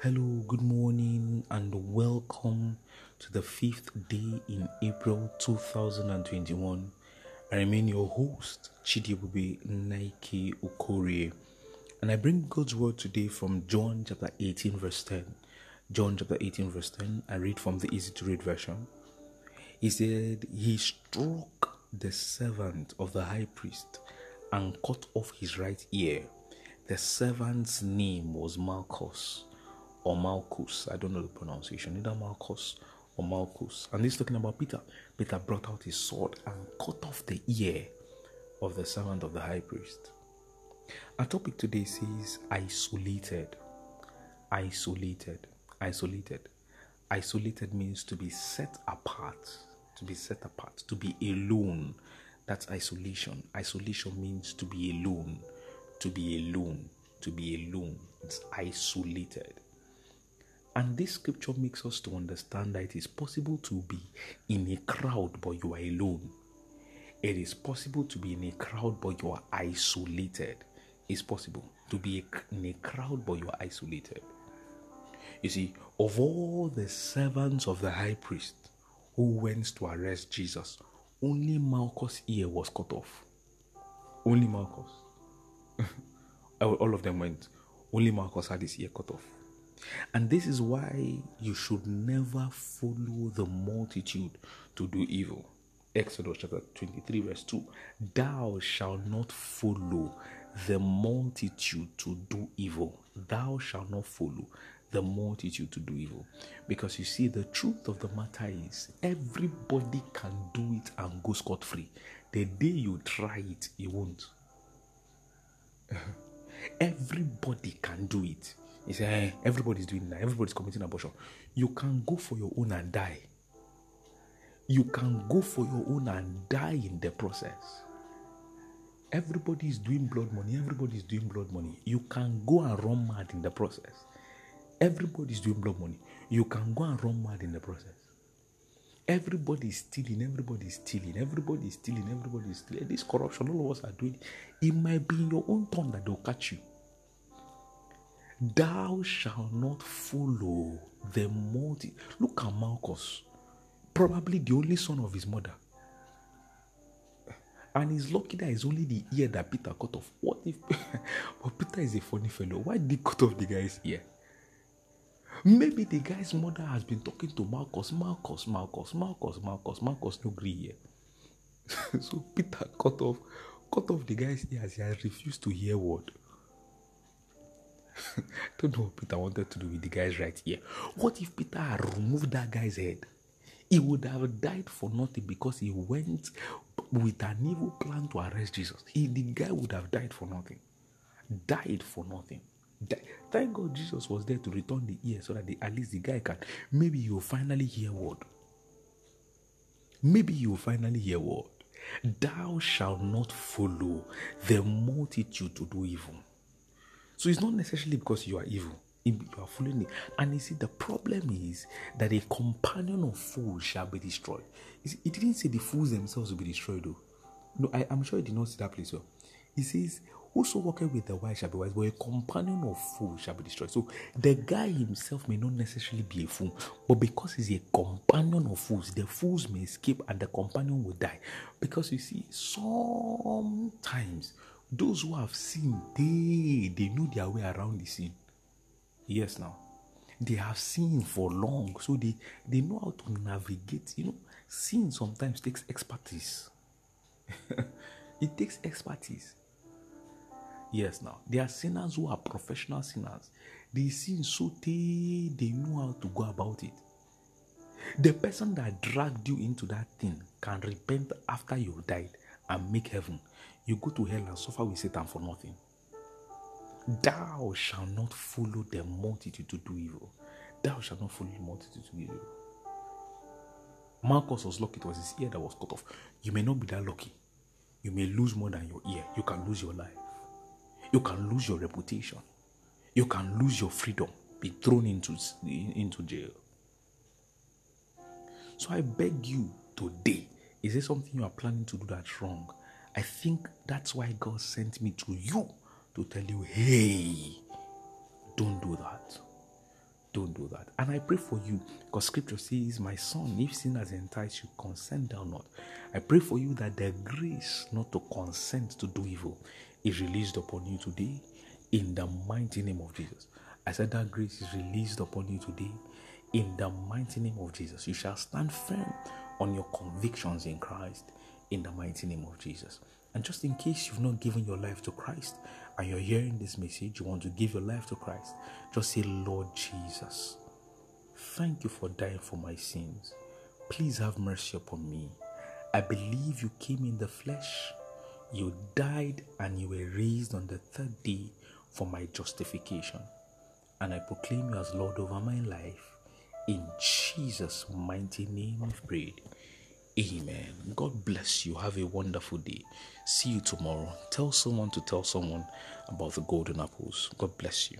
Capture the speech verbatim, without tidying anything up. Hello, good morning, and welcome to the fifth day in April two thousand twenty-one. I remain your host, Chidi Obi Naike Okorie, and I bring God's word today from John chapter eighteen, verse ten. John chapter eighteen, verse ten. I read from the easy to read version. He said, "He struck the servant of the high priest and cut off his right ear. The servant's name was Malchus." Or Malchus, I don't know the pronunciation, either Malchus or Malchus. And he's talking about Peter. Peter brought out his sword and cut off the ear of the servant of the high priest. Our topic today says isolated. Isolated. Isolated. Isolated means to be set apart. To be set apart. To be alone. That's isolation. Isolation means to be alone. To be alone. To be alone. It's isolated. And this scripture makes us to understand that it is possible to be in a crowd but you are alone. It is possible to be in a crowd but you are isolated. It's possible to be in a crowd but you are isolated. You see, of all the servants of the high priest who went to arrest Jesus, only Malchus' ear was cut off. Only Malchus. All of them went. Only Malchus had his ear cut off. And this is why you should never follow the multitude to do evil. Exodus chapter twenty-three verse two. Thou shalt not follow the multitude to do evil. Thou shalt not follow the multitude to do evil. Because you see, the truth of the matter is everybody can do it and go scot-free. The day you try it, you won't. Everybody can do it. He said, hey, everybody's doing that. Everybody's committing abortion. You can go for your own and die. You can go for your own and die in the process. Everybody's doing blood money. Everybody's doing blood money. You can go and run mad in the process. Everybody's doing blood money. You can go and run mad in the process. Everybody's stealing. Everybody's stealing. Everybody's stealing. Everybody's stealing. This corruption, all of us are doing it. It might be in your own tongue that they'll catch you. Thou shalt not follow the multitude. Look at Malchus, probably the only son of his mother. And he's lucky that it's only the ear that Peter cut off. What if but Peter is a funny fellow? Why did he cut off the guy's ear? Maybe the guy's mother has been talking to Malchus, Malchus, Malchus, Malchus, Malchus, Malchus, no green ear. So Peter cut off, cut off the guy's ear as he has refused to hear word. Don't know what Peter wanted to do with the guy's right ear. What if Peter had removed that guy's head? He would have died for nothing because he went with an evil plan to arrest Jesus. He, the guy would have died for nothing. Died for nothing. Died. Thank God Jesus was there to return the ear so that the, at least the guy can. Maybe you'll finally hear word. Maybe you'll finally hear word. Thou shalt not follow the multitude to do evil. So it's not necessarily because you are evil. You are following it. And you see, the problem is that a companion of fools shall be destroyed. See, it didn't say the fools themselves will be destroyed, though. No, I, I'm sure it did not see that place, though. It says, whoso walketh with the wise shall be wise, but a companion of fools shall be destroyed. So the guy himself may not necessarily be a fool, but because he's a companion of fools, the fools may escape and the companion will die. Because you see, sometimes those who have sinned, they, they know their way around the sin. Yes, now. They have sinned for long, so they, they know how to navigate. You know, sin sometimes takes expertise. It takes expertise. Yes, now. There are sinners who are professional sinners. They sin so they, they know how to go about it. The person that dragged you into that thing can repent after you've died and make heaven. You go to hell and suffer with Satan for nothing. Thou shalt not follow the multitude to do evil. Thou shalt not follow the multitude to do evil. Malchus was lucky. It was his ear that was cut off. You may not be that lucky. You may lose more than your ear. You can lose your life. You can lose your reputation. You can lose your freedom. Be thrown into, into jail. So I beg you today, is there something you are planning to do that's wrong? I think that's why God sent me to you to tell you, hey, don't do that. Don't do that. And I pray for you, because scripture says, my son, if sin has enticed you, consent thou not. I pray for you that the grace not to consent to do evil is released upon you today, in the mighty name of Jesus. I said that grace is released upon you today, in the mighty name of Jesus. You shall stand firm on your convictions in Christ, in the mighty name of Jesus. And just in case you've not given your life to Christ, and you're hearing this message, you want to give your life to Christ, just say, Lord Jesus, thank you for dying for my sins. Please have mercy upon me. I believe you came in the flesh, you died, and you were raised on the third day for my justification. And I proclaim you as Lord over my life. In Jesus' mighty name I've prayed. Amen. God bless you. Have a wonderful day. See you tomorrow. Tell someone to tell someone about the golden apples. God bless you.